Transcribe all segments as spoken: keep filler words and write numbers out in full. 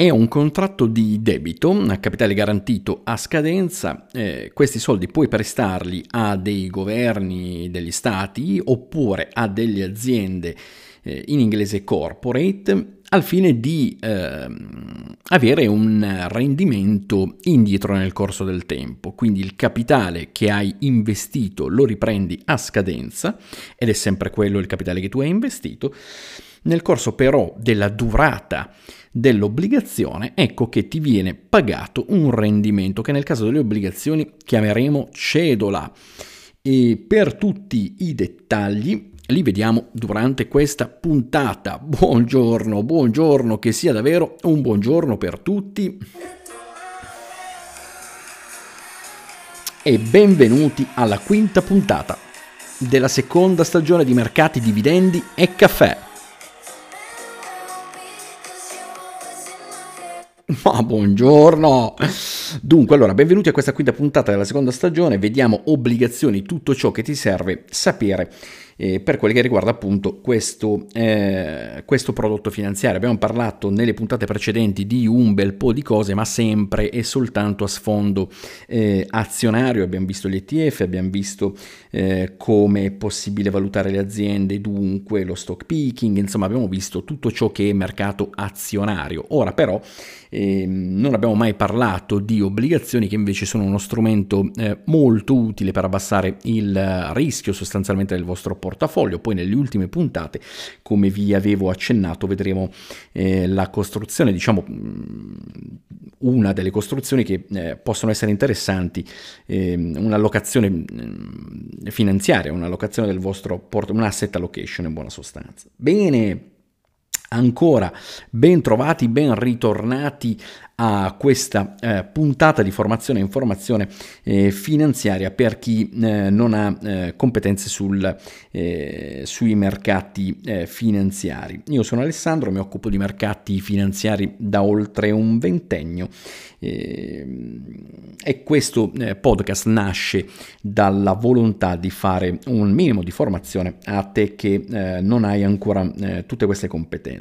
È un contratto di debito a capitale garantito a scadenza. Eh, questi soldi puoi prestarli a dei governi degli stati oppure a delle aziende, eh, in inglese corporate, al fine di eh, avere un rendimento indietro nel corso del tempo. Quindi il capitale che hai investito lo riprendi a scadenza, ed è sempre quello il capitale che tu hai investito. Nel corso però della durata dell'obbligazione, ecco che ti viene pagato un rendimento che nel caso delle obbligazioni chiameremo cedola, e per tutti i dettagli li vediamo durante questa puntata. Buongiorno, buongiorno, che sia davvero un buongiorno per tutti e benvenuti alla quinta puntata della seconda stagione di Mercati Dividendi e Caffè. Ma buongiorno! Dunque, allora, benvenuti a questa quinta puntata della seconda stagione. Vediamo obbligazioni, tutto ciò che ti serve sapere eh, per quel che riguarda appunto questo, eh, questo prodotto finanziario. Abbiamo parlato nelle puntate precedenti di un bel po' di cose, ma sempre e soltanto a sfondo eh, azionario. Abbiamo visto gli E T F, abbiamo visto eh, come è possibile valutare le aziende, dunque lo stock picking, insomma abbiamo visto tutto ciò che è mercato azionario. Ora però eh, non abbiamo mai parlato di obbligazioni, che invece sono uno strumento eh, molto utile per abbassare il rischio sostanzialmente del vostro portafoglio. Poi nelle ultime puntate, come vi avevo accennato, vedremo eh, la costruzione, diciamo una delle costruzioni che eh, possono essere interessanti, eh, un'allocazione finanziaria, un'allocazione del vostro portafoglio, un asset allocation in buona sostanza. Bene, ancora ben trovati, ben ritornati a questa eh, puntata di formazione e informazione eh, finanziaria per chi eh, non ha eh, competenze sul, eh, sui mercati eh, finanziari. Io sono Alessandro, mi occupo di mercati finanziari da oltre un ventennio eh, e questo eh, podcast nasce dalla volontà di fare un minimo di formazione a te che eh, non hai ancora eh, tutte queste competenze.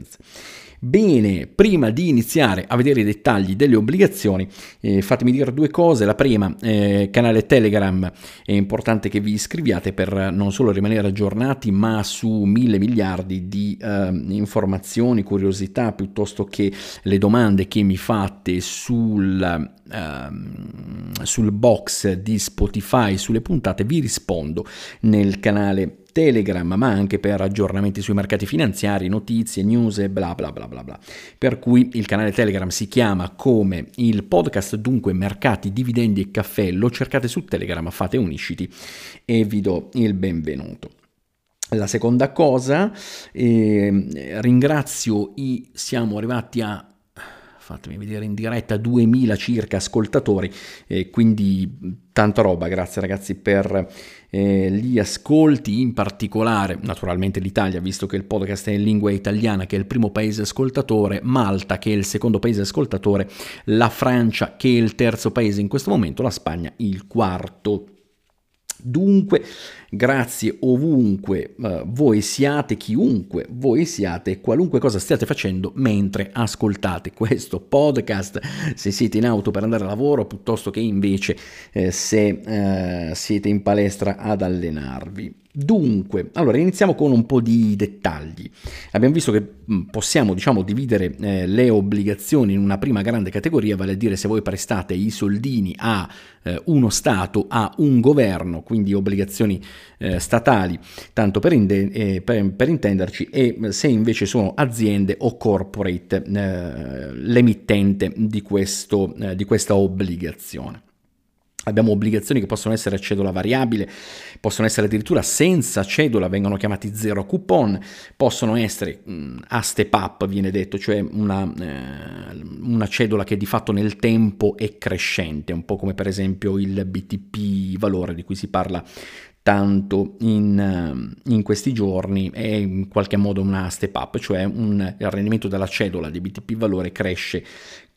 Bene, prima di iniziare a vedere i dettagli delle obbligazioni, eh, fatemi dire due cose. La prima, eh, canale Telegram, è importante che vi iscriviate per non solo rimanere aggiornati, ma su mille miliardi di eh, informazioni, curiosità, piuttosto che le domande che mi fate sul... Uh, sul box di Spotify sulle puntate, vi rispondo nel canale Telegram, ma anche per aggiornamenti sui mercati finanziari, notizie, news e bla bla bla bla bla. Per cui il canale Telegram si chiama come il podcast, dunque Mercati, Dividendi e Caffè, lo cercate su Telegram, fate unisciti e vi do il benvenuto. La seconda cosa, eh, ringrazio i siamo arrivati a fatemi vedere in diretta, duemila circa ascoltatori, eh, quindi tanta roba, grazie ragazzi per eh, gli ascolti, in particolare naturalmente l'Italia, visto che il podcast è in lingua italiana, che è il primo paese ascoltatore, Malta che è il secondo paese ascoltatore, la Francia che è il terzo paese in questo momento, la Spagna il quarto. Dunque, grazie ovunque eh, voi siate, chiunque voi siate, qualunque cosa stiate facendo mentre ascoltate questo podcast, se siete in auto per andare a lavoro, piuttosto che invece eh, se eh, siete in palestra ad allenarvi. Dunque, allora iniziamo con un po' di dettagli. Abbiamo visto che possiamo, diciamo, dividere eh, le obbligazioni in una prima grande categoria, vale a dire se voi prestate i soldini a eh, uno Stato, a un governo, quindi obbligazioni eh, statali, tanto per, inde- eh, per, per intenderci, e se invece sono aziende o corporate eh, l'emittente di, questo, eh, di questa obbligazione. Abbiamo obbligazioni che possono essere a cedola variabile, possono essere addirittura senza cedola, vengono chiamati zero coupon, possono essere mh, a step up, viene detto, cioè una, eh, una cedola che di fatto nel tempo è crescente, un po' come per esempio il B T P valore di cui si parla tanto in, in questi giorni. È in qualche modo una step up, cioè un, il rendimento della cedola di B T P valore cresce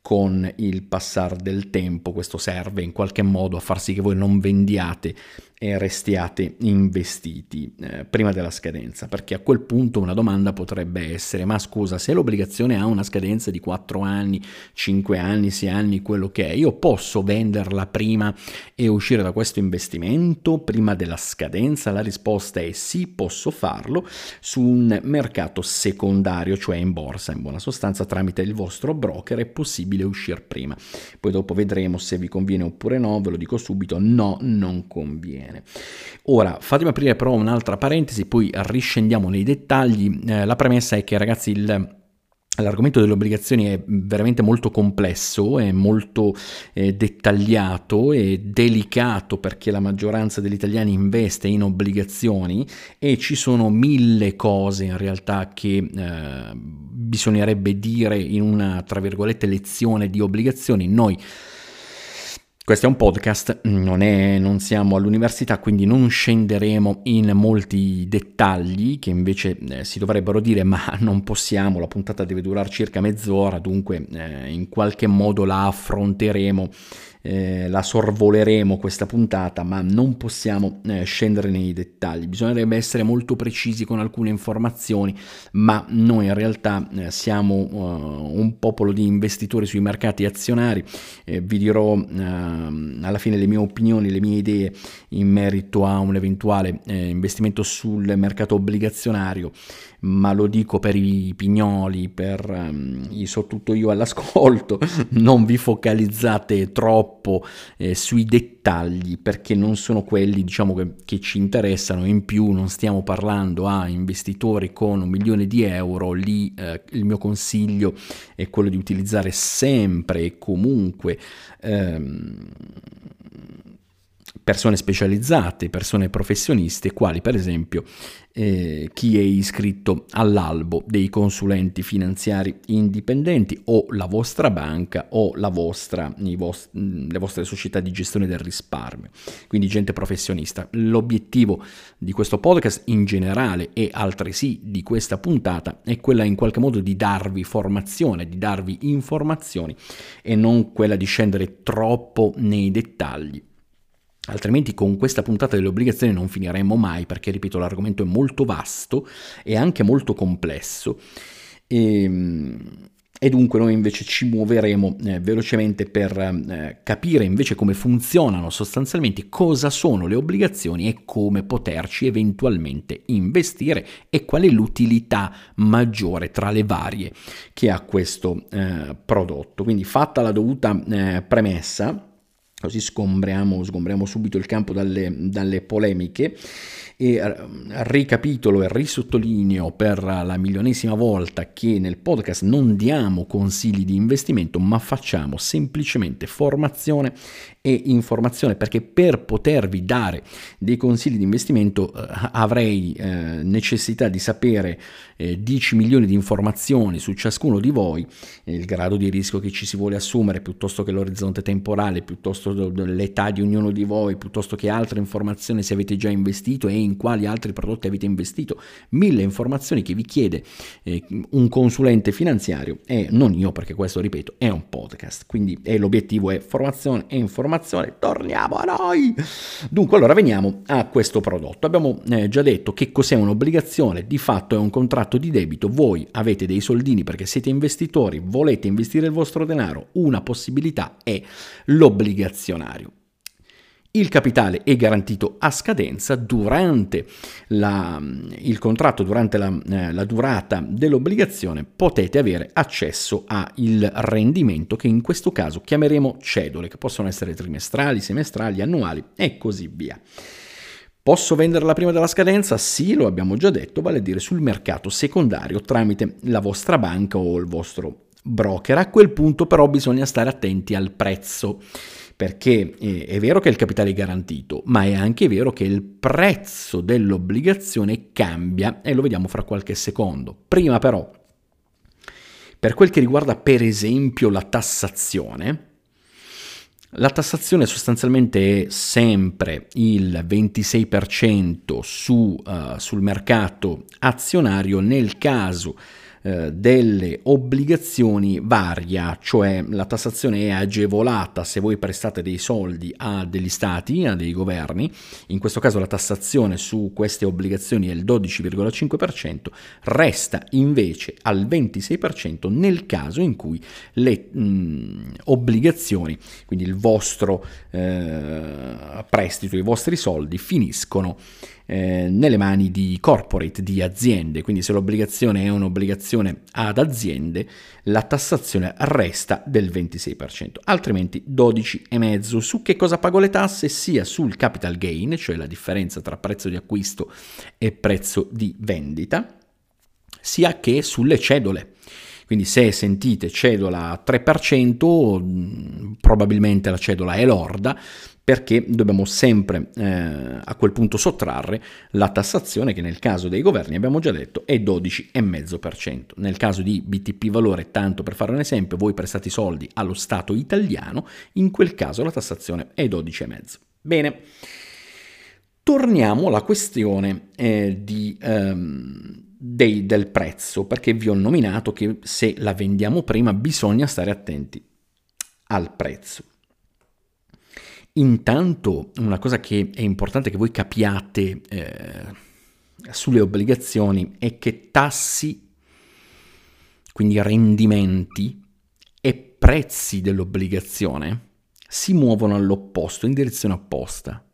con il passare del tempo. Questo serve in qualche modo a far sì che voi non vendiate e restiate investiti eh, prima della scadenza, perché a quel punto una domanda potrebbe essere: ma scusa, se l'obbligazione ha una scadenza di quattro anni, cinque anni, sei anni, quello che è, io posso venderla prima e uscire da questo investimento prima della scadenza? La risposta è sì, posso farlo su un mercato secondario, cioè in borsa. In buona sostanza, tramite il vostro broker è possibile uscire prima. Poi dopo vedremo se vi conviene oppure no. Ve lo dico subito: no, non conviene. Ora fatemi aprire però un'altra parentesi, poi riscendiamo nei dettagli. Eh, la premessa è che, ragazzi, il L'argomento delle obbligazioni è veramente molto complesso, è molto eh, dettagliato e delicato, perché la maggioranza degli italiani investe in obbligazioni e ci sono mille cose in realtà che eh, bisognerebbe dire in una, tra virgolette, lezione di obbligazioni. Noi Questo è un podcast, non, è, non siamo all'università, quindi non scenderemo in molti dettagli che invece eh, si dovrebbero dire, ma non possiamo. La puntata deve durare circa mezz'ora, dunque eh, in qualche modo la affronteremo, eh, la sorvoleremo questa puntata, ma non possiamo eh, scendere nei dettagli. Bisognerebbe essere molto precisi con alcune informazioni, ma noi in realtà eh, siamo uh, un popolo di investitori sui mercati azionari. Eh, vi dirò uh, alla fine le mie opinioni, le mie idee in merito a un eventuale eh, investimento sul mercato obbligazionario, ma lo dico per i pignoli, per um, i so tutto io all'ascolto. Non vi focalizzate troppo eh, sui dettagli, perché non sono quelli, diciamo, che, che ci interessano. In più non stiamo parlando a investitori con un milione di euro. Lì eh, il mio consiglio è quello di utilizzare sempre e comunque ehm, persone specializzate, persone professioniste, quali per esempio eh, chi è iscritto all'albo dei consulenti finanziari indipendenti, o la vostra banca, o la vostra, i vost- le vostre società di gestione del risparmio, quindi gente professionista. L'obiettivo di questo podcast in generale, e altresì di questa puntata, è quella in qualche modo di darvi formazione, di darvi informazioni, e non quella di scendere troppo nei dettagli. Altrimenti con questa puntata delle obbligazioni non finiremo mai, perché, ripeto, l'argomento è molto vasto e anche molto complesso. E, e dunque noi invece ci muoveremo eh, velocemente per eh, capire invece come funzionano sostanzialmente, cosa sono le obbligazioni e come poterci eventualmente investire, e qual è l'utilità maggiore tra le varie che ha questo eh, prodotto. Quindi, fatta la dovuta eh, premessa, così sgombriamo, sgombriamo subito il campo dalle, dalle polemiche, e ricapitolo e risottolineo per la milionesima volta che nel podcast non diamo consigli di investimento, ma facciamo semplicemente formazione e informazione, perché per potervi dare dei consigli di investimento eh, avrei eh, necessità di sapere eh, dieci milioni di informazioni su ciascuno di voi, il grado di rischio che ci si vuole assumere, piuttosto che l'orizzonte temporale, piuttosto l'età di ognuno di voi, piuttosto che altre informazioni, se avete già investito e in quali altri prodotti avete investito. Mille informazioni che vi chiede eh, un consulente finanziario, e non io, perché questo, ripeto, è un podcast, quindi eh, l'obiettivo è formazione e informazione. Torniamo a noi. Dunque, allora, veniamo a questo prodotto. Abbiamo eh, già detto che cos'è un'obbligazione. Di fatto è un contratto di debito. Voi avete dei soldini perché siete investitori, volete investire il vostro denaro. Una possibilità è l'obbligazionario. Il capitale è garantito a scadenza. Durante la, il contratto, durante la, eh, la durata dell'obbligazione, potete avere accesso al rendimento, che in questo caso chiameremo cedole, che possono essere trimestrali, semestrali, annuali e così via. Posso venderla prima della scadenza? Sì, lo abbiamo già detto, vale a dire sul mercato secondario tramite la vostra banca o il vostro broker. A quel punto però bisogna stare attenti al prezzo, perché è vero che il capitale è garantito, ma è anche vero che il prezzo dell'obbligazione cambia, e lo vediamo fra qualche secondo. Prima però, per quel che riguarda per esempio la tassazione, la tassazione sostanzialmente è sempre il ventisei per cento su, uh, sul mercato azionario. Nel caso eh, delle obbligazioni varia, cioè la tassazione è agevolata se voi prestate dei soldi a degli stati, a dei governi. In questo caso la tassazione su queste obbligazioni è il dodici virgola cinque per cento, resta invece al ventisei per cento nel caso in cui le mh, obbligazioni, quindi il vostro eh, prestito, i vostri soldi finiscono eh, nelle mani di corporate, di aziende. Quindi se l'obbligazione è un'obbligazione ad aziende, la tassazione resta del ventisei per cento, altrimenti dodici virgola cinque per cento. Su che cosa pago le tasse? Sia sul capital gain, cioè la differenza tra prezzo di acquisto e prezzo di vendita, sia che sulle cedole. Quindi se sentite cedola tre per cento, probabilmente la cedola è lorda, perché dobbiamo sempre eh, a quel punto sottrarre la tassazione che nel caso dei governi, abbiamo già detto, è dodici virgola cinque per cento. Nel caso di B T P valore, tanto per fare un esempio, voi prestate i soldi allo Stato italiano, in quel caso la tassazione è dodici virgola cinque per cento. Bene, torniamo alla questione eh, di... Ehm, Dei, del prezzo, perché vi ho nominato che se la vendiamo prima bisogna stare attenti al prezzo. Intanto una cosa che è importante che voi capiate eh, sulle obbligazioni è che tassi, quindi rendimenti e prezzi dell'obbligazione, si muovono all'opposto, in direzione opposta.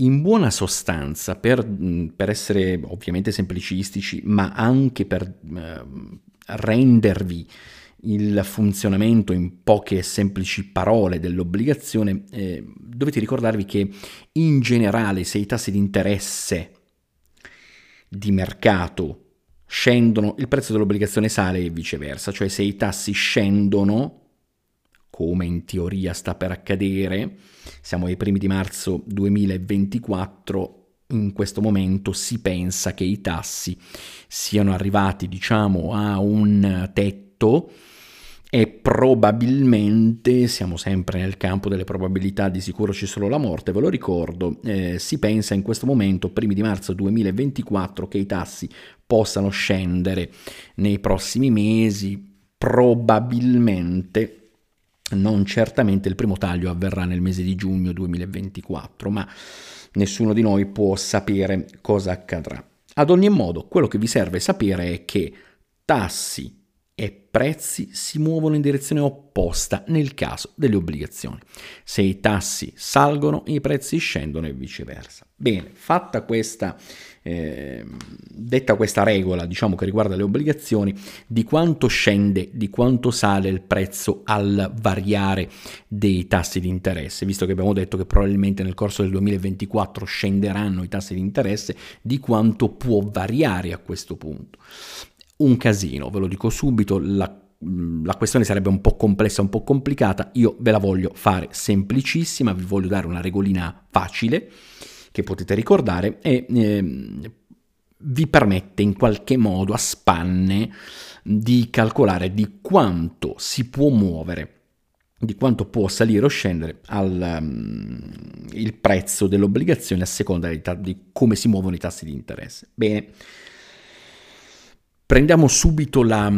In buona sostanza, per, per essere ovviamente semplicistici, ma anche per eh, rendervi il funzionamento in poche semplici parole dell'obbligazione, eh, dovete ricordarvi che in generale se i tassi di interesse di mercato scendono, il prezzo dell'obbligazione sale e viceversa, cioè se i tassi scendono, come in teoria sta per accadere, siamo ai primi di marzo duemilaventiquattro, in questo momento si pensa che i tassi siano arrivati, diciamo, a un tetto e probabilmente, siamo sempre nel campo delle probabilità, di sicuro c'è solo la morte, ve lo ricordo, eh, si pensa in questo momento, primi di marzo duemilaventiquattro, che i tassi possano scendere nei prossimi mesi, probabilmente. Non certamente il primo taglio avverrà nel mese di giugno duemilaventiquattro, ma nessuno di noi può sapere cosa accadrà. Ad ogni modo, quello che vi serve sapere è che tassi e prezzi si muovono in direzione opposta nel caso delle obbligazioni. Se i tassi salgono, i prezzi scendono e viceversa. Bene, fatta questa, eh, detta questa regola, diciamo, che riguarda le obbligazioni, di quanto scende, di quanto sale il prezzo al variare dei tassi di interesse, visto che abbiamo detto che probabilmente nel corso del duemilaventiquattro scenderanno i tassi di interesse, di quanto può variare a questo punto. Un casino, ve lo dico subito, la, la questione sarebbe un po' complessa, un po' complicata, io ve la voglio fare semplicissima, vi voglio dare una regolina facile che potete ricordare e eh, vi permette in qualche modo a spanne di calcolare di quanto si può muovere, di quanto può salire o scendere al, um, il prezzo dell'obbligazione a seconda di, di come si muovono i tassi di interesse. Bene. Prendiamo subito la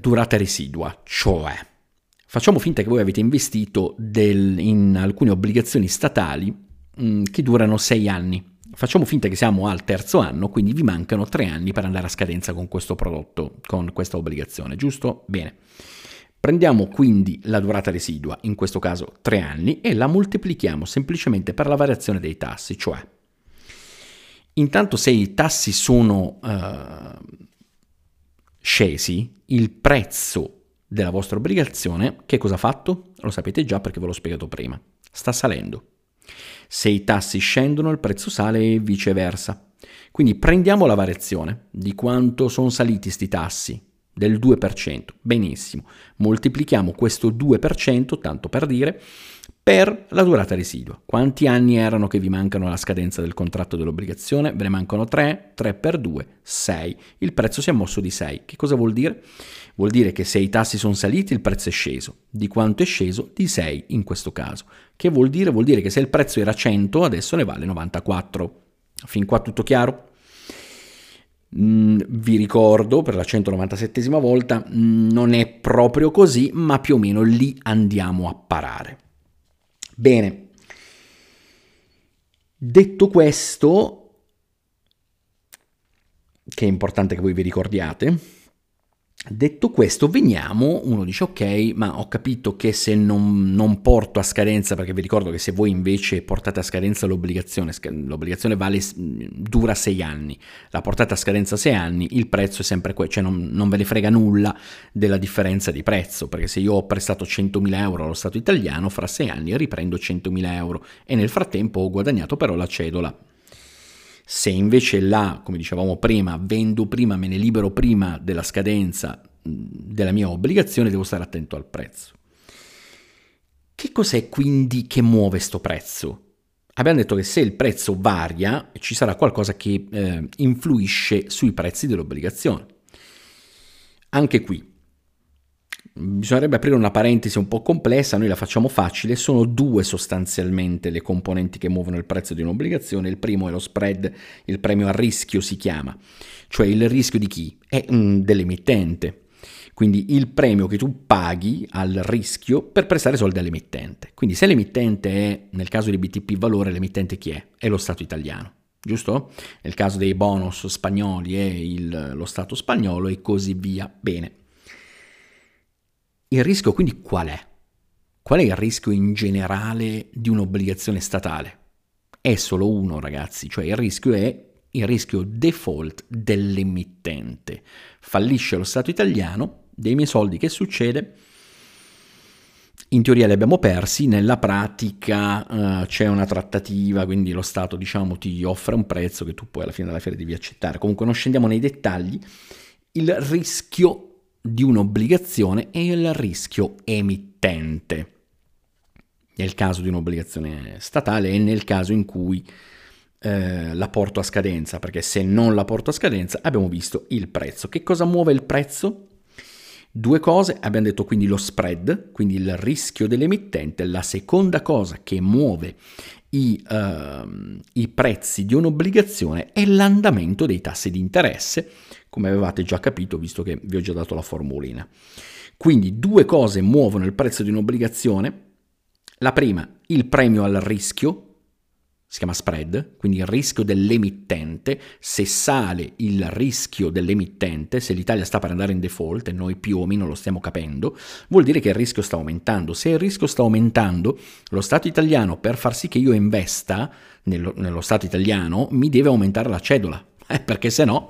durata residua, cioè facciamo finta che voi avete investito del, in alcune obbligazioni statali mh, che durano sei anni. Facciamo finta che siamo al terzo anno, quindi vi mancano tre anni per andare a scadenza con questo prodotto, con questa obbligazione, giusto? Bene. Prendiamo quindi la durata residua, in questo caso tre anni, e la moltiplichiamo semplicemente per la variazione dei tassi, cioè intanto se i tassi sono... Uh, scesi, il prezzo della vostra obbligazione, che cosa ha fatto? Lo sapete già perché ve l'ho spiegato prima, sta salendo. Se i tassi scendono, il prezzo sale e viceversa. Quindi prendiamo la variazione di quanto sono saliti sti tassi, del due per cento, benissimo, moltiplichiamo questo due per cento, tanto per dire, per la durata residua. Quanti anni erano che vi mancano alla scadenza del contratto dell'obbligazione? Ve ne mancano tre, tre per due, sei. Il prezzo si è mosso di sei. Che cosa vuol dire? Vuol dire che se i tassi sono saliti il prezzo è sceso. Di quanto è sceso? Di sei in questo caso. Che vuol dire? Vuol dire che se il prezzo era cento adesso ne vale novantaquattro. Fin qua tutto chiaro? Mm, vi ricordo per la centonovantasettesima volta, mm, non è proprio così, ma più o meno lì andiamo a parare. Bene, detto questo, che è importante che voi vi ricordiate, detto questo veniamo, uno dice ok, ma ho capito che se non, non porto a scadenza, perché vi ricordo che se voi invece portate a scadenza l'obbligazione, l'obbligazione vale, dura sei anni, la portate a scadenza sei anni, il prezzo è sempre quello, cioè non, non ve ne frega nulla della differenza di prezzo, perché se io ho prestato centomila euro allo Stato italiano, fra sei anni riprendo centomila euro e nel frattempo ho guadagnato però la cedola. Se invece là, come dicevamo prima, vendo prima, me ne libero prima della scadenza della mia obbligazione, devo stare attento al prezzo. Che cos'è quindi che muove sto prezzo? Abbiamo detto che se il prezzo varia, ci sarà qualcosa che eh, influisce sui prezzi dell'obbligazione. Anche qui bisognerebbe aprire una parentesi un po' complessa, noi la facciamo facile, sono due sostanzialmente le componenti che muovono il prezzo di un'obbligazione. Il primo è lo spread, il premio a rischio si chiama, cioè il rischio di chi? È mm, dell'emittente, quindi il premio che tu paghi al rischio per prestare soldi all'emittente. Quindi se l'emittente è, nel caso di B T P valore, l'emittente chi è? È lo Stato italiano, giusto? Nel caso dei bonus spagnoli è il, lo Stato spagnolo e così via. Bene. Il rischio quindi qual è? Qual è il rischio in generale di un'obbligazione statale? È solo uno, ragazzi, cioè il rischio è il rischio default dell'emittente. Fallisce lo Stato italiano, dei miei soldi che succede? In teoria li abbiamo persi, nella pratica uh, c'è una trattativa, quindi lo Stato, diciamo, ti offre un prezzo che tu poi alla fine della fiera devi accettare. Comunque non scendiamo nei dettagli. Il rischio di un'obbligazione e il rischio emittente nel caso di un'obbligazione statale e nel caso in cui eh, la porto a scadenza, perché se non la porto a scadenza abbiamo visto il prezzo. Che cosa muove il prezzo? Due cose, abbiamo detto, quindi lo spread, quindi il rischio dell'emittente. La seconda cosa che muove i, uh, i prezzi di un'obbligazione è l'andamento dei tassi di interesse, come avevate già capito visto che vi ho già dato la formulina. Quindi due cose muovono il prezzo di un'obbligazione. La prima, il premio al rischio, si chiama spread, quindi il rischio dell'emittente. Se sale il rischio dell'emittente, se l'Italia sta per andare in default e noi più o meno lo stiamo capendo, vuol dire che il rischio sta aumentando. Se il rischio sta aumentando, lo Stato italiano, per far sì che io investa nello, nello Stato italiano, mi deve aumentare la cedola, eh, perché se no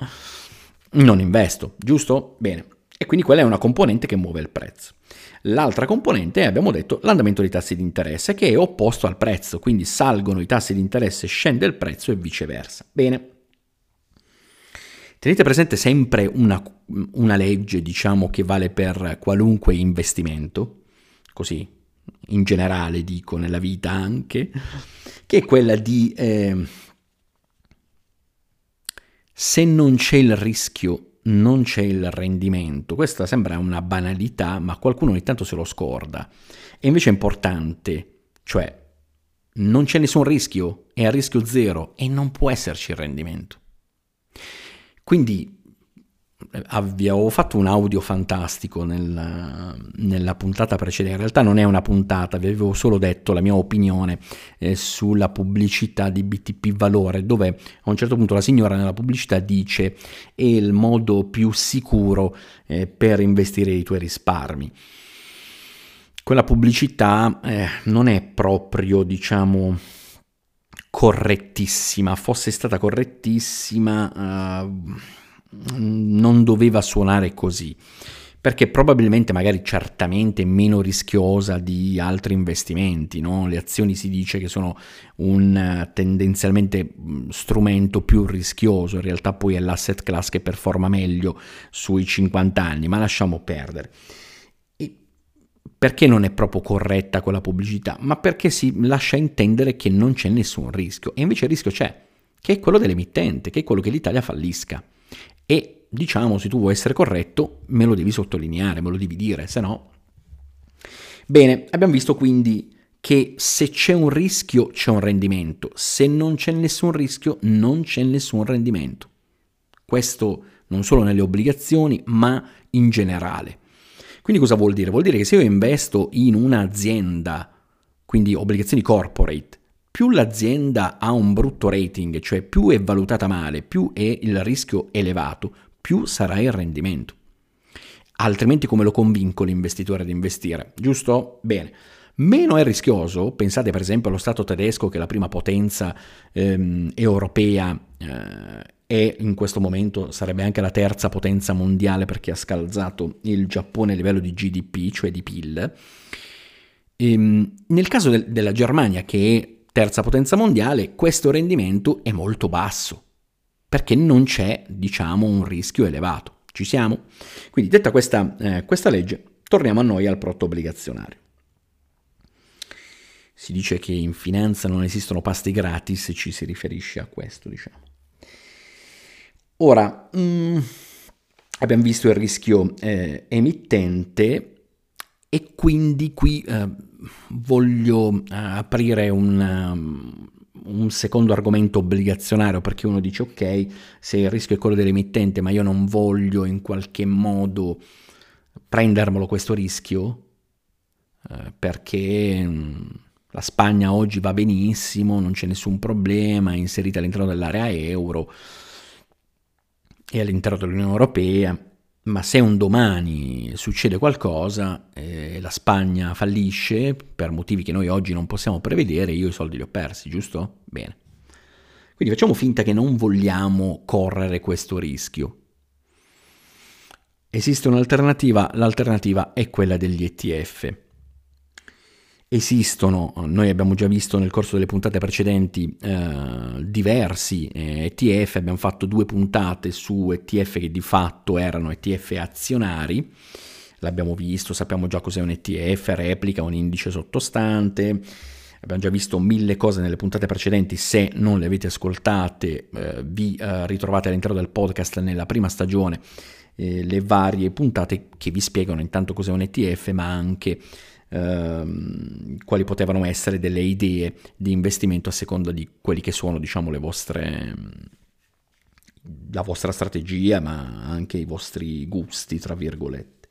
non investo, giusto? Bene, e quindi quella è una componente che muove il prezzo. L'altra componente è, abbiamo detto, l'andamento dei tassi di interesse, che è opposto al prezzo, quindi salgono i tassi di interesse, scende il prezzo e viceversa. Bene, tenete presente sempre una, una legge, diciamo, che vale per qualunque investimento, così in generale dico, nella vita anche, che è quella di eh, se non c'è il rischio non c'è il rendimento. Questa sembra una banalità, ma qualcuno ogni tanto se lo scorda. E invece è importante, cioè non c'è nessun rischio, è a rischio zero e non può esserci il rendimento. Quindi vi avevo fatto un audio fantastico nella, nella puntata precedente, in realtà non è una puntata, vi avevo solo detto la mia opinione eh, sulla pubblicità di B T P valore, dove a un certo punto la signora nella pubblicità dice è il modo più sicuro eh, per investire i tuoi risparmi. Quella pubblicità eh, non è proprio, diciamo, correttissima. Fosse stata correttissima uh, non doveva suonare così, perché probabilmente, magari, certamente meno rischiosa di altri investimenti, no? Le azioni si dice che sono un tendenzialmente strumento più rischioso, in realtà poi è l'asset class che performa meglio sui cinquanta anni, ma lasciamo perdere. E perché non è proprio corretta quella pubblicità? Ma perché si lascia intendere che non c'è nessun rischio, e invece il rischio c'è, che è quello dell'emittente, che è quello che l'Italia fallisca. E, diciamo, se tu vuoi essere corretto me lo devi sottolineare, me lo devi dire, se no... Bene, abbiamo visto quindi che se c'è un rischio c'è un rendimento, se non c'è nessun rischio non c'è nessun rendimento. Questo non solo nelle obbligazioni, ma in generale. Quindi cosa vuol dire? Vuol dire che se io investo in un'azienda, quindi obbligazioni corporate, più l'azienda ha un brutto rating, cioè più è valutata male, più è il rischio elevato, più sarà il rendimento. Altrimenti come lo convinco l'investitore ad investire, giusto? Bene. Meno è rischioso, pensate per esempio allo Stato tedesco, che è la prima potenza ehm, europea eh, e in questo momento sarebbe anche la terza potenza mondiale, perché ha scalzato il Giappone a livello di G D P, cioè di P I L. Ehm, nel caso de- della Germania, che è terza potenza mondiale, questo rendimento è molto basso, perché non c'è, diciamo, un rischio elevato. Ci siamo? Quindi, detta questa, eh, questa legge, torniamo a noi al prodotto obbligazionario. Si dice che in finanza non esistono pasti gratis, ci si riferisce a questo, diciamo. Ora, mh, abbiamo visto il rischio eh, emittente e quindi qui eh, voglio eh, aprire un, um, un secondo argomento obbligazionario, perché uno dice ok, se il rischio è quello dell'emittente ma io non voglio in qualche modo prendermelo questo rischio eh, perché... Mh, La Spagna oggi va benissimo, non c'è nessun problema, è inserita all'interno dell'area euro e all'interno dell'Unione Europea, ma se un domani succede qualcosa e eh, la Spagna fallisce per motivi che noi oggi non possiamo prevedere, io i soldi li ho persi, giusto? Bene. Quindi facciamo finta che non vogliamo correre questo rischio. Esiste un'alternativa, l'alternativa è quella degli E T F. Esistono, noi abbiamo già visto nel corso delle puntate precedenti eh, diversi eh, E T F, abbiamo fatto due puntate su E T F che di fatto erano E T F azionari, l'abbiamo visto, sappiamo già cos'è un E T F, replica un indice sottostante, abbiamo già visto mille cose nelle puntate precedenti, se non le avete ascoltate eh, vi eh, ritrovate all'interno del podcast nella prima stagione eh, le varie puntate che vi spiegano intanto cos'è un E T F, ma anche Uh, quali potevano essere delle idee di investimento a seconda di quelli che sono, diciamo, le vostre, la vostra strategia, ma anche i vostri gusti, tra virgolette.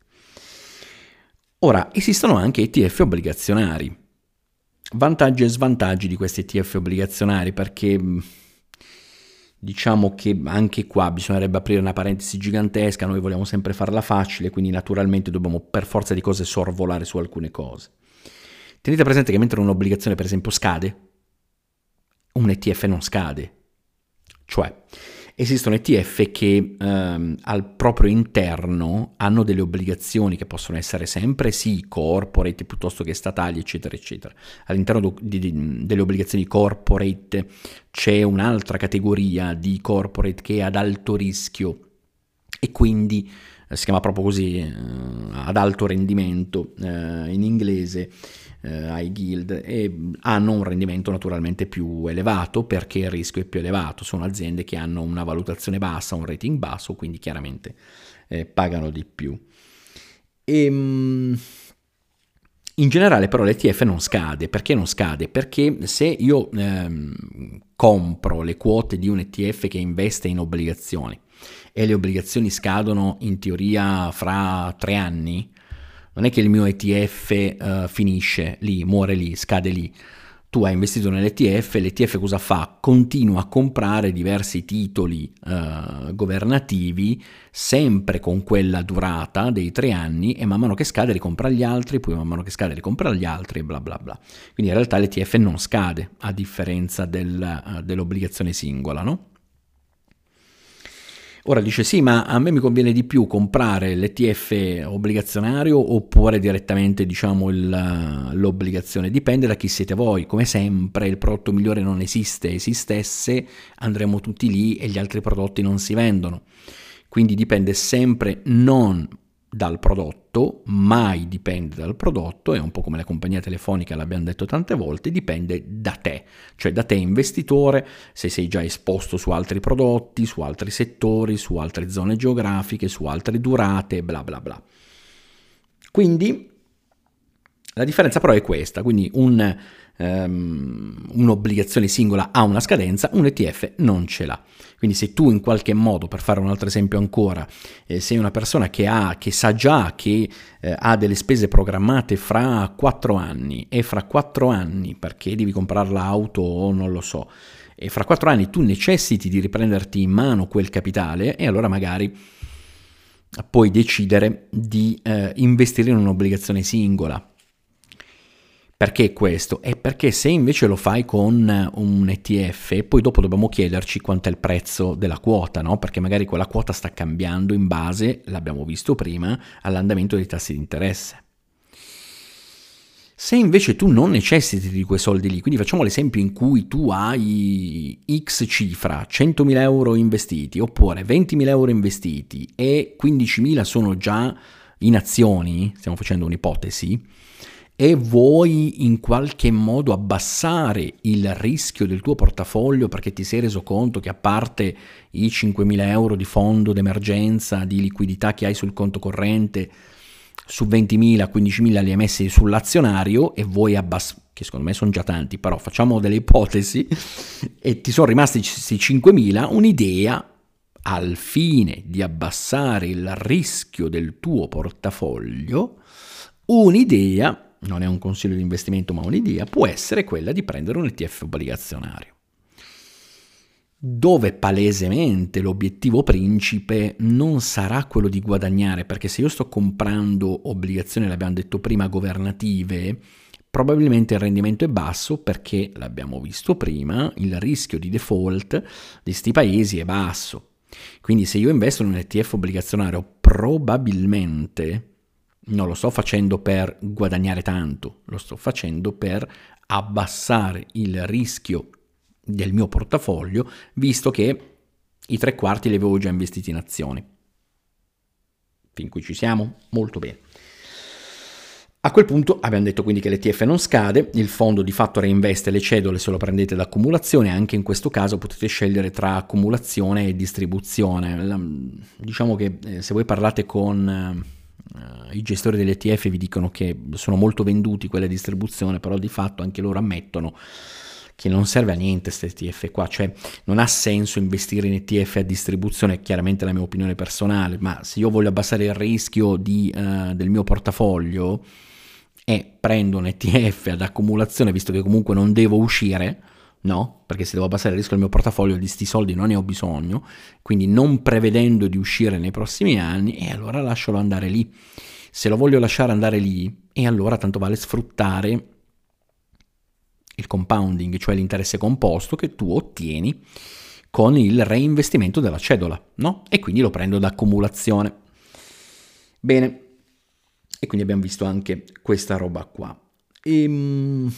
Ora, esistono anche E T F obbligazionari. Vantaggi e svantaggi di questi E T F obbligazionari, perché diciamo che anche qua bisognerebbe aprire una parentesi gigantesca, noi vogliamo sempre farla facile, quindi naturalmente dobbiamo per forza di cose sorvolare su alcune cose. Tenete presente che mentre un'obbligazione per esempio scade, un E T F non scade, cioè esistono E T F che ehm, al proprio interno hanno delle obbligazioni che possono essere sempre sì corporate piuttosto che statali eccetera eccetera. All'interno do, di, di, delle obbligazioni corporate c'è un'altra categoria di corporate che è ad alto rischio e quindi eh, si chiama proprio così, eh, ad alto rendimento eh, in inglese, high yield, e hanno un rendimento naturalmente più elevato perché il rischio è più elevato, sono aziende che hanno una valutazione bassa, un rating basso, quindi chiaramente eh, pagano di più. E, in generale però l'E T F non scade, perché non scade? Perché se io ehm, compro le quote di un E T F che investe in obbligazioni e le obbligazioni scadono in teoria fra tre anni, non è che il mio E T F uh, finisce lì, muore lì, scade lì. Tu hai investito nell'E T F, l'E T F cosa fa? Continua a comprare diversi titoli uh, governativi, sempre con quella durata dei tre anni, e man mano che scade ricompra gli altri, poi man mano che scade ricompra gli altri, e bla bla bla. Quindi in realtà l'E T F non scade, a differenza del, uh, dell'obbligazione singola, no? Ora dice sì, ma a me mi conviene di più comprare l'E T F obbligazionario oppure direttamente, diciamo, il, l'obbligazione. Dipende da chi siete voi, come sempre il prodotto migliore non esiste, esistesse andremo tutti lì e gli altri prodotti non si vendono, quindi dipende sempre non dal prodotto, mai dipende dal prodotto, è un po' come la compagnia telefonica, l'abbiamo detto tante volte, dipende da te, cioè da te investitore, se sei già esposto su altri prodotti, su altri settori, su altre zone geografiche, su altre durate, bla bla bla. Quindi La differenza però è questa, quindi un, um, un'obbligazione singola ha una scadenza, un E T F non ce l'ha. Quindi se tu in qualche modo, per fare un altro esempio ancora, eh, sei una persona che ha, che sa già che eh, ha delle spese programmate fra quattro anni e fra quattro anni perché devi comprare l'auto o non lo so, e fra quattro anni tu necessiti di riprenderti in mano quel capitale e allora magari puoi decidere di eh, investire in un'obbligazione singola. Perché questo? È perché se invece lo fai con un E T F, poi dopo dobbiamo chiederci quanto è il prezzo della quota, no? Perché magari quella quota sta cambiando in base, l'abbiamo visto prima, all'andamento dei tassi di interesse. Se invece tu non necessiti di quei soldi lì, quindi facciamo l'esempio in cui tu hai X cifra, centomila euro investiti, oppure ventimila euro investiti e quindicimila sono già in azioni, stiamo facendo un'ipotesi, e vuoi in qualche modo abbassare il rischio del tuo portafoglio perché ti sei reso conto che a parte i cinquemila euro di fondo d'emergenza di liquidità che hai sul conto corrente, su ventimila, quindicimila li hai messi sull'azionario e vuoi abbassare, che secondo me sono già tanti, però facciamo delle ipotesi, e ti sono rimasti questi cinquemila, un'idea al fine di abbassare il rischio del tuo portafoglio, un'idea, non è un consiglio di investimento ma un'idea, può essere quella di prendere un E T F obbligazionario, dove palesemente l'obiettivo principe non sarà quello di guadagnare, perché se io sto comprando obbligazioni, l'abbiamo detto prima, governative, probabilmente il rendimento è basso perché, l'abbiamo visto prima, il rischio di default di sti paesi è basso. Quindi se io investo in un E T F obbligazionario, probabilmente non lo sto facendo per guadagnare tanto, lo sto facendo per abbassare il rischio del mio portafoglio, visto che i tre quarti li avevo già investiti in azioni. Fin qui ci siamo? Molto bene. A quel punto abbiamo detto quindi che l'E T F non scade, il fondo di fatto reinveste le cedole se lo prendete da accumulazione, anche in questo caso potete scegliere tra accumulazione e distribuzione. Diciamo che se voi parlate con i gestori degli E T F, vi dicono che sono molto venduti quella distribuzione, però di fatto anche loro ammettono che non serve a niente questi E T F qua, cioè non ha senso investire in E T F a distribuzione, chiaramente è la mia opinione personale, ma se io voglio abbassare il rischio di, uh, del mio portafoglio e prendo un E T F ad accumulazione, visto che comunque non devo uscire, no, perché se devo abbassare il rischio del mio portafoglio di sti soldi non ne ho bisogno, quindi non prevedendo di uscire nei prossimi anni, e allora lascialo andare lì. Se lo voglio lasciare andare lì, e allora tanto vale sfruttare il compounding, cioè l'interesse composto che tu ottieni con il reinvestimento della cedola, no? E quindi lo prendo da accumulazione. Bene, e quindi abbiamo visto anche questa roba qua. Ehm...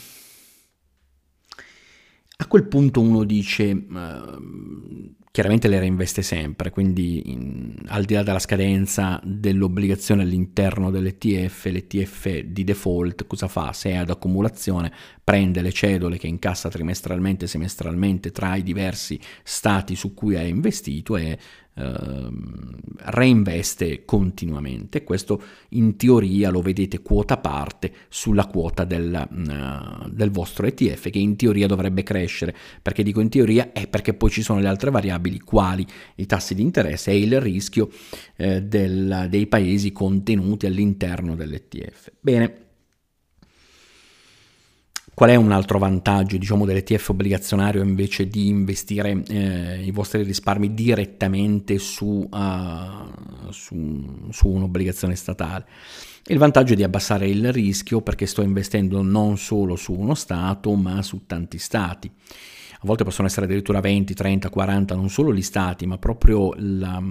A quel punto uno dice, uh, chiaramente le reinveste sempre, quindi in, al di là della scadenza dell'obbligazione all'interno dell'E T F, l'E T F di default cosa fa? Se è ad accumulazione prende le cedole che incassa trimestralmente e semestralmente tra i diversi stati su cui ha investito e uh, reinveste continuamente. Questo in teoria lo vedete quota parte sulla quota del, uh, del vostro E T F, che in teoria dovrebbe crescere. Perché dico in teoria? È perché poi ci sono le altre variabili, quali i tassi di interesse e il rischio uh, del, dei paesi contenuti all'interno dell'E T F. Bene. Qual è un altro vantaggio, diciamo, dell'E T F obbligazionario invece di investire eh, i vostri risparmi direttamente su, uh, su, su un'obbligazione statale? Il vantaggio è di abbassare il rischio, perché sto investendo non solo su uno stato ma su tanti stati. A volte possono essere addirittura venti, trenta, quaranta, non solo gli stati, ma proprio la,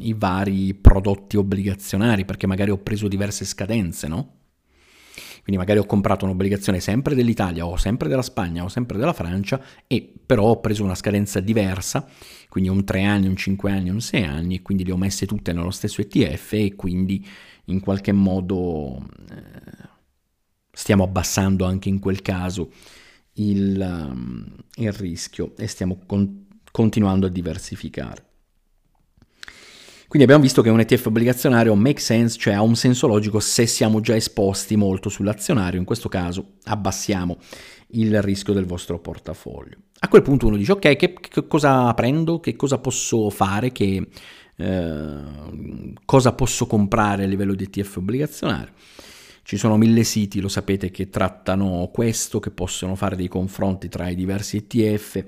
i vari prodotti obbligazionari, perché magari ho preso diverse scadenze, no? Quindi magari ho comprato un'obbligazione sempre dell'Italia o sempre della Spagna o sempre della Francia, e però ho preso una scadenza diversa, quindi un tre anni, un cinque anni, un sei anni, e quindi le ho messe tutte nello stesso E T F, e quindi in qualche modo eh, stiamo abbassando anche in quel caso il, um, il rischio e stiamo con- continuando a diversificare. Quindi abbiamo visto che un E T F obbligazionario make sense, cioè ha un senso logico se siamo già esposti molto sull'azionario, in questo caso abbassiamo il rischio del vostro portafoglio. A quel punto uno dice ok, che, che cosa prendo, che cosa posso fare, che eh, cosa posso comprare a livello di E T F obbligazionario. Ci sono mille siti, lo sapete, che trattano questo, che possono fare dei confronti tra i diversi E T F.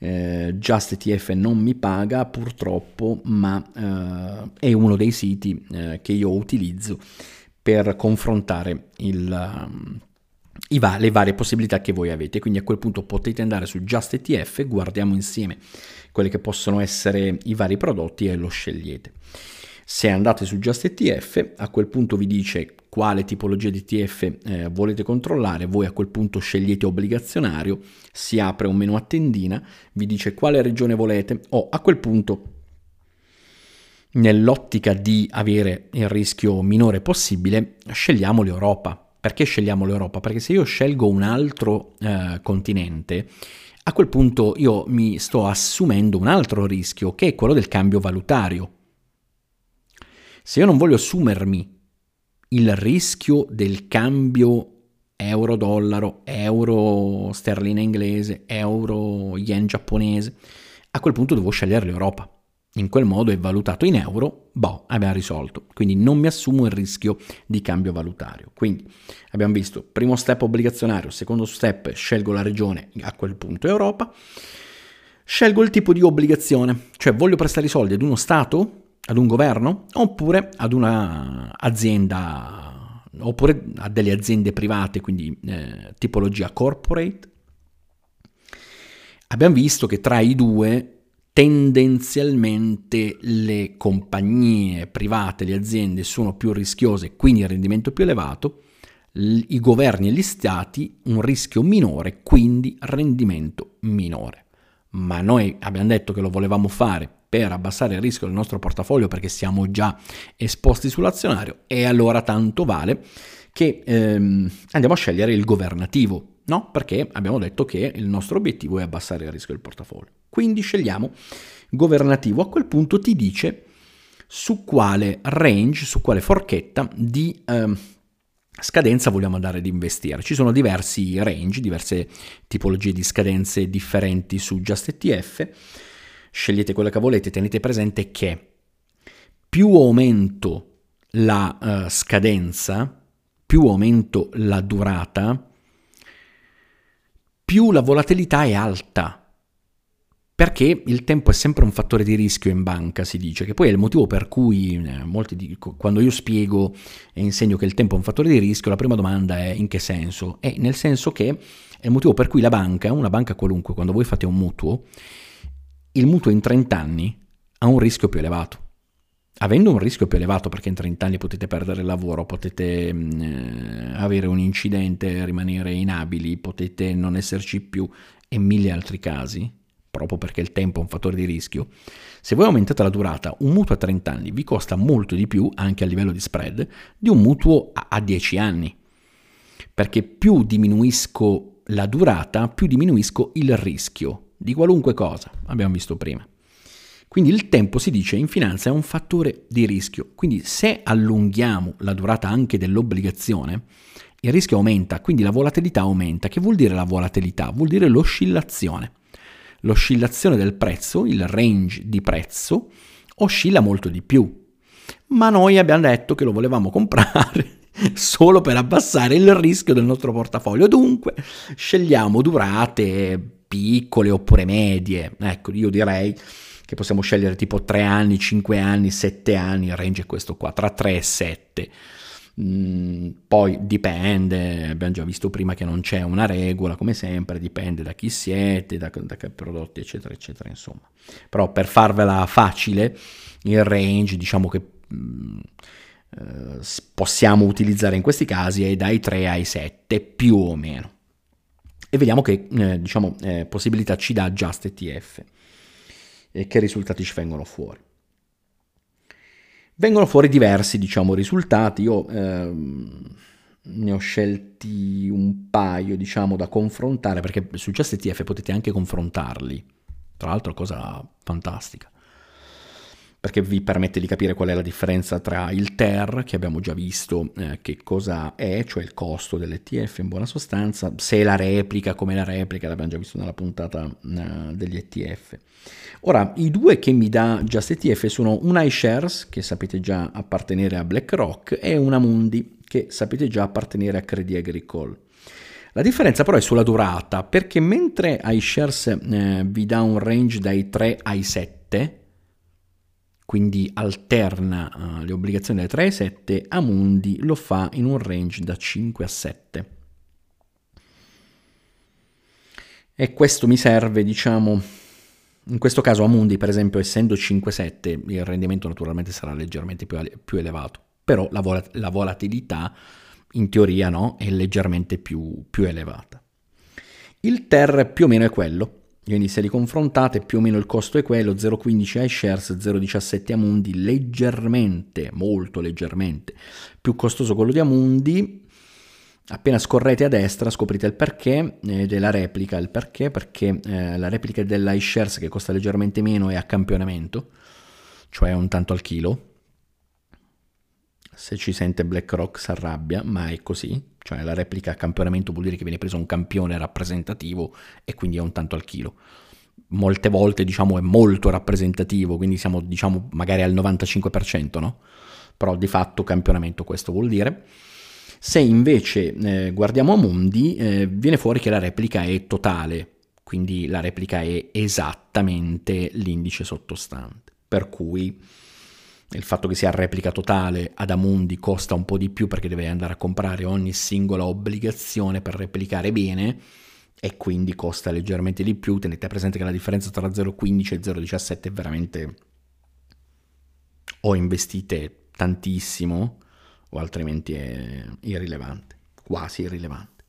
Eh, JustETF non mi paga purtroppo, ma eh, è uno dei siti eh, che io utilizzo per confrontare il, i va- le varie possibilità che voi avete. Quindi a quel punto potete andare su JustETF, guardiamo insieme quelli che possono essere i vari prodotti e lo scegliete. Se andate su JustETF, a quel punto vi dice quale tipologia di E T F eh, volete controllare. Voi a quel punto scegliete obbligazionario, si apre un menu a tendina, vi dice quale regione volete. O a quel punto, nell'ottica di avere il rischio minore possibile, scegliamo l'Europa. Perché scegliamo l'Europa? Perché se io scelgo un altro eh, continente, a quel punto io mi sto assumendo un altro rischio, che è quello del cambio valutario. Se io non voglio assumermi il rischio del cambio euro-dollaro, euro-sterlina inglese, euro-yen giapponese, a quel punto devo scegliere l'Europa. In quel modo è valutato in euro, boh, abbiamo risolto. Quindi non mi assumo il rischio di cambio valutario. Quindi abbiamo visto, primo step obbligazionario, secondo step scelgo la regione, a quel punto Europa. Scelgo il tipo di obbligazione, cioè voglio prestare i soldi ad uno Stato, ad un governo, oppure ad una azienda, oppure a delle aziende private, quindi eh, tipologia corporate. Abbiamo visto che tra i due tendenzialmente le compagnie private, le aziende sono più rischiose, quindi il rendimento più elevato, l- i governi e gli stati un rischio minore, quindi rendimento minore. Ma noi abbiamo detto che lo volevamo fare per abbassare il rischio del nostro portafoglio, perché siamo già esposti sull'azionario, e allora tanto vale che ehm, andiamo a scegliere il governativo, no? Perché abbiamo detto che il nostro obiettivo è abbassare il rischio del portafoglio. Quindi scegliamo governativo. A quel punto ti dice su quale range, su quale forchetta di ehm, scadenza vogliamo andare ad investire. Ci sono diversi range, diverse tipologie di scadenze differenti su JustETF. Scegliete quella che volete, tenete presente che più aumento la uh, scadenza, più aumento la durata, più la volatilità è alta, perché il tempo è sempre un fattore di rischio in banca, si dice, che poi è il motivo per cui eh, molti dico, quando io spiego e insegno che il tempo è un fattore di rischio, la prima domanda è in che senso? È nel senso che è il motivo per cui la banca, una banca qualunque, quando voi fate un mutuo, il mutuo in trenta anni ha un rischio più elevato. Avendo un rischio più elevato, perché in trenta anni potete perdere il lavoro, potete eh, avere un incidente, rimanere inabili, potete non esserci più e mille altri casi, proprio perché il tempo è un fattore di rischio. Se voi aumentate la durata, un mutuo a trenta anni vi costa molto di più, anche a livello di spread, di un mutuo a, a dieci anni, perché più diminuisco la durata, più diminuisco il rischio di qualunque cosa, abbiamo visto prima. Quindi il tempo, si dice in finanza, è un fattore di rischio. Quindi se allunghiamo la durata anche dell'obbligazione, il rischio aumenta, quindi la volatilità aumenta. Che vuol dire la volatilità? Vuol dire l'oscillazione. L'oscillazione del prezzo, il range di prezzo, oscilla molto di più. Ma noi abbiamo detto che lo volevamo comprare solo per abbassare il rischio del nostro portafoglio. Dunque scegliamo durate piccole oppure medie. Ecco, io direi che possiamo scegliere tipo tre anni, cinque anni, sette anni, il range è questo qua, tra tre e sette. Mm, poi dipende, abbiamo già visto prima che non c'è una regola, come sempre, dipende da chi siete, da, da che prodotti, eccetera, eccetera, insomma. Però per farvela facile, il range, diciamo che mm, eh, possiamo utilizzare in questi casi è dai tre ai sette, più o meno. E vediamo che eh, diciamo, eh, possibilità ci dà JustETF e che risultati ci vengono fuori. Vengono fuori diversi, diciamo, risultati. Io ehm, ne ho scelti un paio, diciamo, da confrontare, perché su JustETF potete anche confrontarli, tra l'altro cosa fantastica. perché vi permette di capire qual è la differenza tra il T E R, che abbiamo già visto eh, che cosa è, cioè il costo dell'E T F in buona sostanza, se la replica, come la replica, l'abbiamo già visto nella puntata eh, degli E T F. Ora, i due che mi dà JustETF sono un iShares, che sapete già appartenere a BlackRock, e un Amundi, che sapete già appartenere a Credit Agricole. La differenza però è sulla durata, perché mentre iShares eh, vi dà un range dai tre ai sette, quindi alterna eh, le obbligazioni dai tre ai sette, Amundi lo fa in un range da cinque a sette. E questo mi serve, diciamo, in questo caso Amundi, per esempio, essendo cinque sette, il rendimento naturalmente sarà leggermente più, più elevato, però la, vol- la volatilità in teoria no, è leggermente più, più elevata. Il T E R più o meno è quello, quindi se li confrontate più o meno il costo è quello, zero virgola quindici iShares, zero virgola diciassette Amundi, leggermente, molto leggermente più costoso quello di Amundi. Appena scorrete a destra scoprite il perché eh, della replica, il perché, perché eh, la replica dell'iShares, che costa leggermente meno, è a campionamento, cioè un tanto al chilo. Se ci sente BlackRock si arrabbia, ma è così, cioè la replica a campionamento vuol dire che viene preso un campione rappresentativo e quindi è un tanto al chilo. Molte volte, diciamo, è molto rappresentativo, quindi siamo, diciamo, magari al novantacinque per cento, no? Però di fatto campionamento questo vuol dire. Se invece eh, guardiamo Amundi, eh, viene fuori che la replica è totale, quindi la replica è esattamente l'indice sottostante, per cui il fatto che sia replica totale ad Amundi costa un po' di più, perché deve andare a comprare ogni singola obbligazione per replicare bene e quindi costa leggermente di più. Tenete presente che la differenza tra zero virgola quindici e zero virgola diciassette è veramente, o investite tantissimo o altrimenti è irrilevante, quasi irrilevante.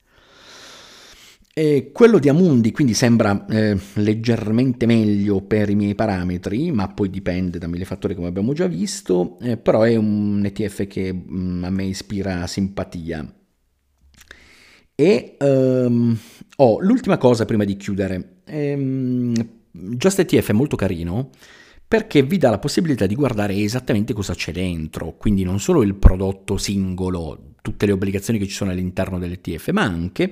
E quello di Amundi quindi sembra eh, leggermente meglio per i miei parametri, ma poi dipende da mille fattori, come abbiamo già visto, eh, però è un E T F che mh, a me ispira simpatia. E um, oh, l'ultima cosa prima di chiudere, ehm, JustETF è molto carino perché vi dà la possibilità di guardare esattamente cosa c'è dentro, quindi non solo il prodotto singolo, tutte le obbligazioni che ci sono all'interno dell'E T F, ma anche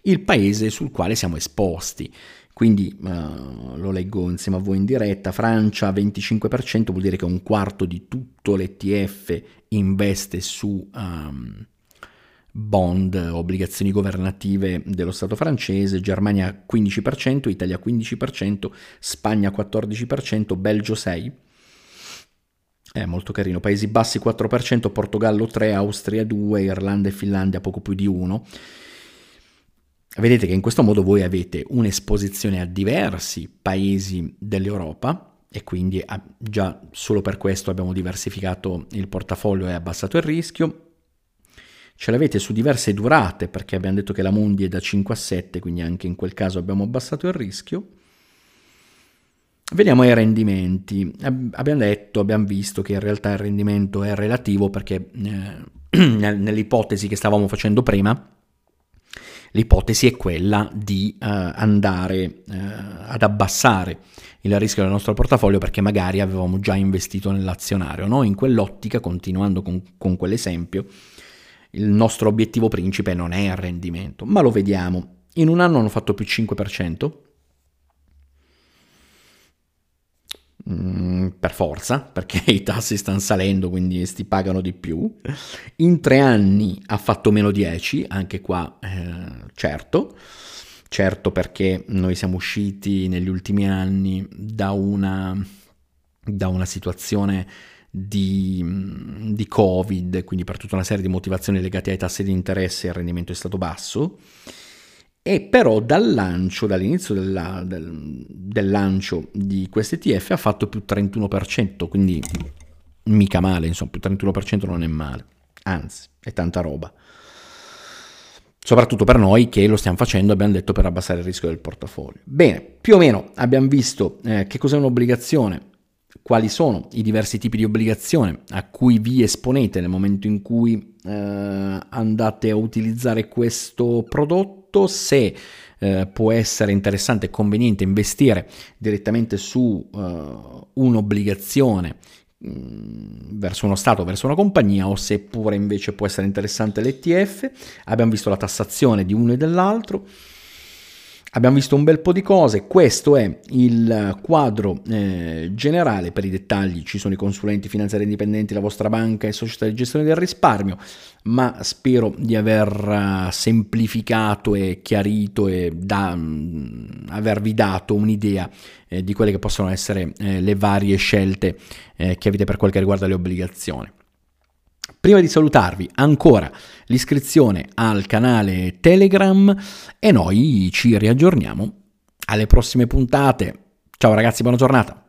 il paese sul quale siamo esposti. Quindi uh, lo leggo insieme a voi in diretta: Francia venticinque per cento, vuol dire che un quarto di tutto l'E T F investe su um, bond, obbligazioni governative dello Stato francese, Germania quindici per cento, Italia quindici per cento, Spagna quattordici per cento, Belgio sei per cento, è molto carino, Paesi Bassi quattro per cento, Portogallo tre per cento, Austria due per cento, Irlanda e Finlandia poco più di uno per cento. Vedete che in questo modo voi avete un'esposizione a diversi paesi dell'Europa, e quindi già solo per questo abbiamo diversificato il portafoglio e abbassato il rischio. Ce l'avete su diverse durate, perché abbiamo detto che la Amundi è da cinque a sette, quindi anche in quel caso abbiamo abbassato il rischio. Veniamo ai rendimenti. Abbiamo detto, abbiamo visto che in realtà il rendimento è relativo, perché eh, nell'ipotesi che stavamo facendo prima, l'ipotesi è quella di eh, andare eh, ad abbassare il rischio del nostro portafoglio, perché magari avevamo già investito nell'azionario, no? In quell'ottica, continuando con, con quell'esempio, il nostro obiettivo principe non è il rendimento, ma lo vediamo. In un anno hanno fatto più cinque per cento, mm, per forza, perché i tassi stanno salendo, quindi si pagano di più. In tre anni ha fatto meno dieci, anche qua eh, certo, certo perché noi siamo usciti negli ultimi anni da una, da una situazione Di, di Covid, quindi per tutta una serie di motivazioni legate ai tassi di interesse il rendimento è stato basso, e però dal lancio, dall'inizio della, del, del lancio di questi E T F ha fatto più trentuno per cento, quindi mica male, insomma, più trentuno per cento non è male, anzi è tanta roba, soprattutto per noi che lo stiamo facendo, abbiamo detto, per abbassare il rischio del portafoglio. Bene, più o meno abbiamo visto eh, che cos'è un'obbligazione, quali sono i diversi tipi di obbligazione a cui vi esponete nel momento in cui eh, andate a utilizzare questo prodotto, prodotto, se eh, può essere interessante e conveniente investire direttamente su eh, un'obbligazione verso uno stato, verso una compagnia, o seppure invece può essere interessante l'E T F. Abbiamo visto la tassazione di uno e dell'altro, abbiamo visto un bel po' di cose. Questo è il quadro eh, generale. Per i dettagli ci sono i consulenti finanziari indipendenti, la vostra banca e società di gestione del risparmio, ma spero di aver semplificato e chiarito e da, mh, avervi dato un'idea eh, di quelle che possono essere eh, le varie scelte eh, che avete per quel che riguarda le obbligazioni. Prima di salutarvi, ancora l'iscrizione al canale Telegram e noi ci riaggiorniamo alle prossime puntate. Ciao ragazzi, buona giornata!